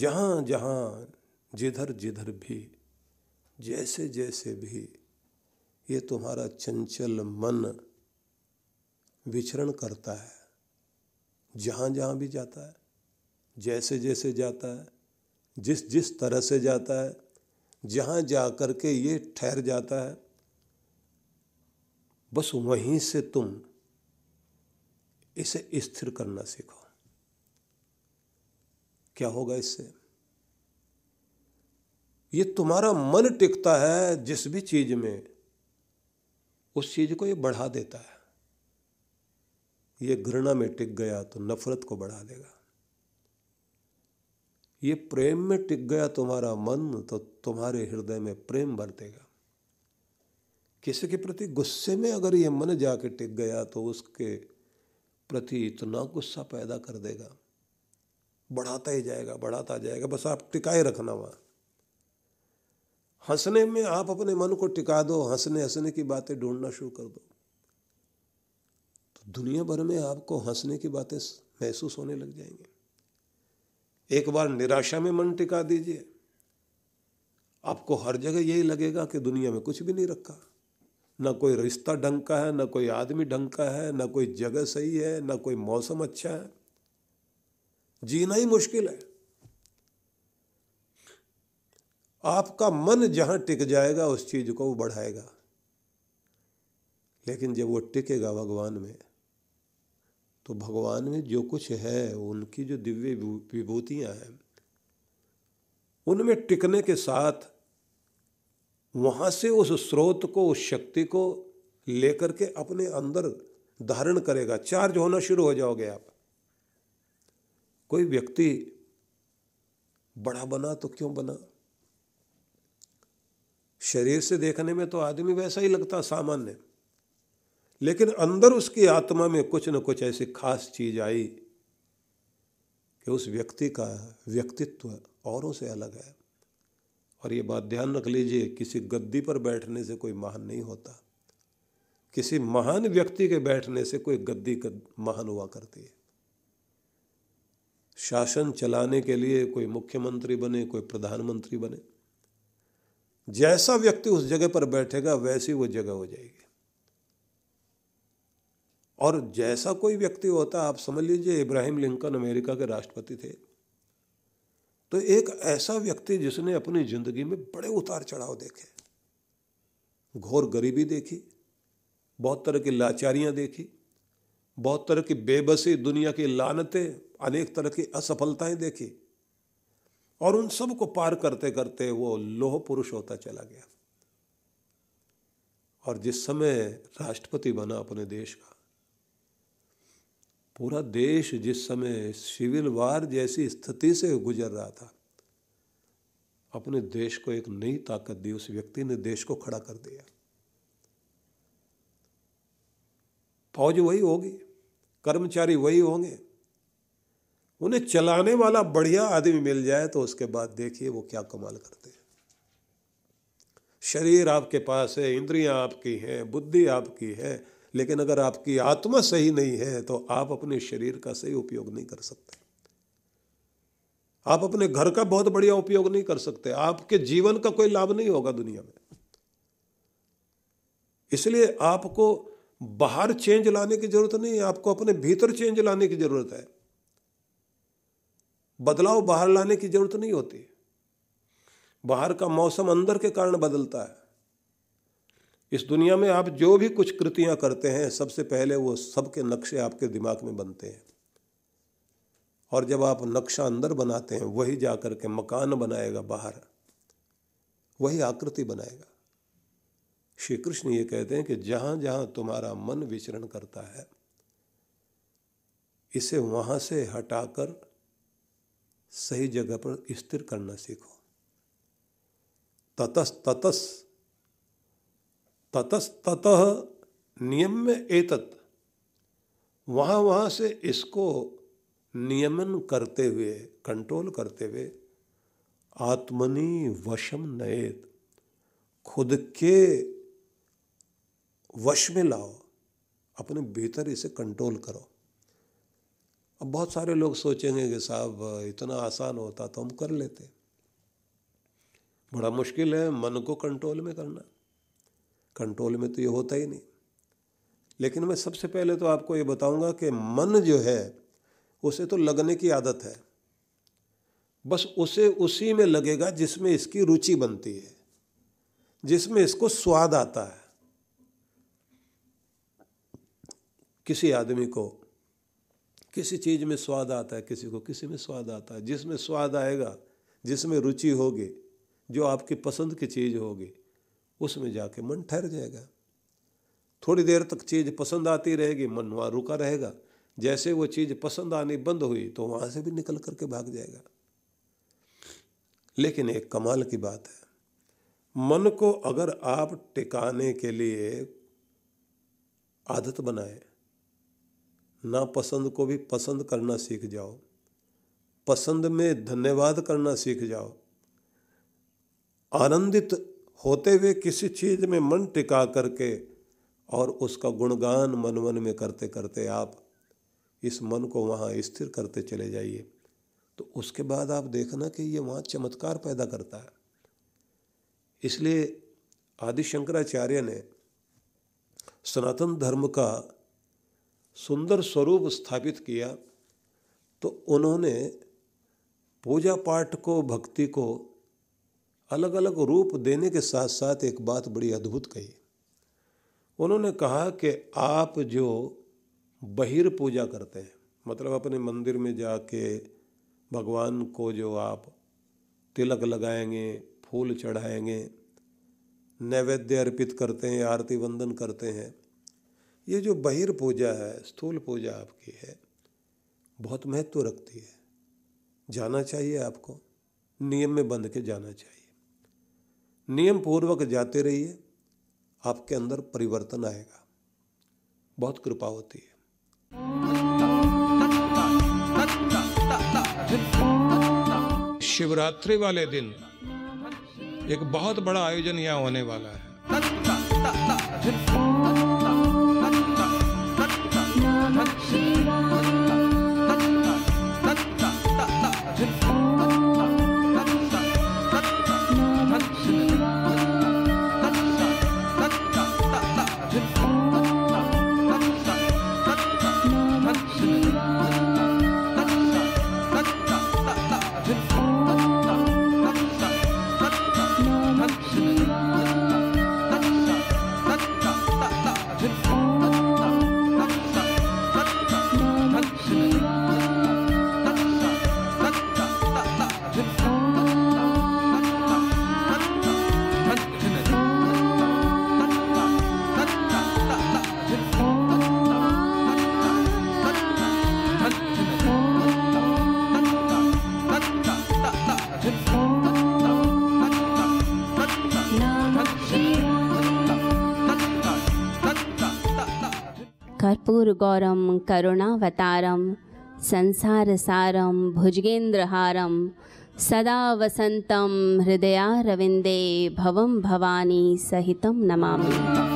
जहाँ जहाँ जिधर जिधर भी जैसे जैसे भी ये तुम्हारा चंचल मन विचरण करता है, जहाँ जहाँ भी जाता है, जैसे जैसे जाता है, जिस जिस तरह से जाता है, जहाँ जा कर के ये ठहर जाता है, बस वहीं से तुम इसे स्थिर करना सीखो। क्या होगा इससे? ये तुम्हारा मन टिकता है जिस भी चीज में, उस चीज को ये बढ़ा देता है। ये घृणा में टिक गया तो नफरत को बढ़ा देगा, ये प्रेम में टिक गया तुम्हारा मन तो तुम्हारे हृदय में प्रेम भर देगा। किसी के प्रति गुस्से में अगर ये मन जाके टिक गया तो उसके प्रति इतना गुस्सा पैदा कर देगा, बढ़ाता ही जाएगा, बढ़ाता जाएगा। बस आप टिकाए रखना वहाँ। हंसने में आप अपने मन को टिका दो, हंसने हंसने की बातें ढूंढना शुरू कर दो तो दुनिया भर में आपको हंसने की बातें महसूस होने लग जाएंगी। एक बार निराशा में मन टिका दीजिए, आपको हर जगह यही लगेगा कि दुनिया में कुछ भी नहीं रखा, ना कोई रिश्ता ढंग का है, ना कोई आदमी ढंग का है, ना कोई जगह सही है, ना कोई मौसम अच्छा है, जीना ही मुश्किल है। आपका मन जहां टिक जाएगा उस चीज को वो बढ़ाएगा, लेकिन जब वो टिकेगा भगवान में तो भगवान में जो कुछ है, उनकी जो दिव्य विभूतियां हैं, उनमें टिकने के साथ वहाँ से उस स्रोत को, उस शक्ति को लेकर के अपने अंदर धारण करेगा, चार्ज होना शुरू हो जाओगे आप। कोई व्यक्ति बड़ा बना तो क्यों बना? शरीर से देखने में तो आदमी वैसा ही लगता सामान्य, लेकिन अंदर उसकी आत्मा में कुछ न कुछ ऐसी खास चीज आई कि उस व्यक्ति का व्यक्तित्व औरों से अलग है। और ये बात ध्यान रख लीजिए, किसी गद्दी पर बैठने से कोई महान नहीं होता, किसी महान व्यक्ति के बैठने से कोई गद्दी महान हुआ करती है। शासन चलाने के लिए कोई मुख्यमंत्री बने, कोई प्रधानमंत्री बने, जैसा व्यक्ति उस जगह पर बैठेगा वैसी वो जगह हो जाएगी। और जैसा कोई व्यक्ति होता, आप समझ लीजिए इब्राहिम लिंकन अमेरिका के राष्ट्रपति थे, तो एक ऐसा व्यक्ति जिसने अपनी जिंदगी में बड़े उतार चढ़ाव देखे, घोर गरीबी देखी, बहुत तरह की लाचारियाँ देखी, बहुत तरह की बेबसी, दुनिया की लानतें, अनेक तरह की असफलताएं देखी, और उन सब को पार करते करते वो लोह पुरुष होता चला गया। और जिस समय राष्ट्रपति बना अपने देश का, पूरा देश जिस समय सिविल वार जैसी स्थिति से गुजर रहा था, अपने देश को एक नई ताकत दी, उस व्यक्ति ने देश को खड़ा कर दिया। फौज वही होगी, कर्मचारी वही होंगे, उन्हें चलाने वाला बढ़िया आदमी मिल जाए तो उसके बाद देखिए वो क्या कमाल करते हैं। शरीर आपके पास है, इंद्रियां आपकी हैं, बुद्धि आपकी है, लेकिन अगर आपकी आत्मा सही नहीं है तो आप अपने शरीर का सही उपयोग नहीं कर सकते, आप अपने घर का बहुत बढ़िया उपयोग नहीं कर सकते, आपके जीवन का कोई लाभ नहीं होगा दुनिया में। इसलिए आपको बाहर चेंज लाने की जरूरत नहीं है, आपको अपने भीतर चेंज लाने की जरूरत है। बदलाव बाहर लाने की जरूरत नहीं होती, बाहर का मौसम अंदर के कारण बदलता है। इस दुनिया में आप जो भी कुछ कृतियां करते हैं, सबसे पहले वो सबके नक्शे आपके दिमाग में बनते हैं, और जब आप नक्शा अंदर बनाते हैं वही जाकर के मकान बनाएगा बाहर, वही आकृति बनाएगा। श्री कृष्ण ये कहते हैं कि जहाँ जहाँ तुम्हारा मन विचरण करता है, इसे वहाँ से हटाकर सही जगह पर स्थिर करना सीखो। ततस ततस ततस्तः नियम में एतत्, वहाँ वहाँ से इसको नियमन करते हुए, कंट्रोल करते हुए, आत्मनि वशम नयेत, खुद के वश में लाओ, अपने भीतर इसे कंट्रोल करो। अब बहुत सारे लोग सोचेंगे कि साहब इतना आसान होता तो हम कर लेते। बड़ा मुश्किल है मन को कंट्रोल में करना, कंट्रोल में तो ये होता ही नहीं। लेकिन मैं सबसे पहले तो आपको ये बताऊंगा कि मन जो है उसे तो लगने की आदत है, बस उसे उसी में लगेगा जिसमें इसकी रुचि बनती है, जिसमें इसको स्वाद आता है। किसी आदमी को किसी चीज़ में स्वाद आता है, किसी को किसी में स्वाद आता है। जिसमें स्वाद आएगा, जिसमें रुचि होगी, जो आपकी पसंद की चीज़ होगी, उसमें जाके मन ठहर जाएगा। थोड़ी देर तक चीज़ पसंद आती रहेगी, मन वहाँ रुका रहेगा। जैसे वो चीज़ पसंद आनी बंद हुई तो वहाँ से भी निकल करके भाग जाएगा। लेकिन एक कमाल की बात है, मन को अगर आप टिकाने के लिए आदत बनाए, नापसंद को भी पसंद करना सीख जाओ, पसंद में धन्यवाद करना सीख जाओ, आनंदित होते हुए किसी चीज़ में मन टिका करके और उसका गुणगान मन मन में करते करते आप इस मन को वहाँ स्थिर करते चले जाइए, तो उसके बाद आप देखना कि ये वहाँ चमत्कार पैदा करता है। इसलिए आदि शंकराचार्य ने सनातन धर्म का सुंदर स्वरूप स्थापित किया, तो उन्होंने पूजा पाठ को, भक्ति को अलग अलग रूप देने के साथ साथ एक बात बड़ी अद्भुत कही। उन्होंने कहा कि आप जो बहिर् पूजा करते हैं, मतलब अपने मंदिर में जाके भगवान को जो आप तिलक लगाएंगे, फूल चढ़ाएंगे, नैवेद्य अर्पित करते हैं, आरती वंदन करते हैं, ये जो बहिर् पूजा है, स्थूल पूजा आपकी है, बहुत महत्व रखती है। जाना चाहिए आपको, नियम में बंध के जाना चाहिए। नियम पूर्वक जाते रहिए, आपके अंदर परिवर्तन आएगा, बहुत कृपा होती है। शिवरात्रि वाले दिन एक बहुत बड़ा आयोजन यहाँ होने वाला है। गौरम करुणावतारम संसारसारम भुजगेंद्रहारम सदा वसंतम हृदयारविंदे भवम भवानी सहितम नमामि।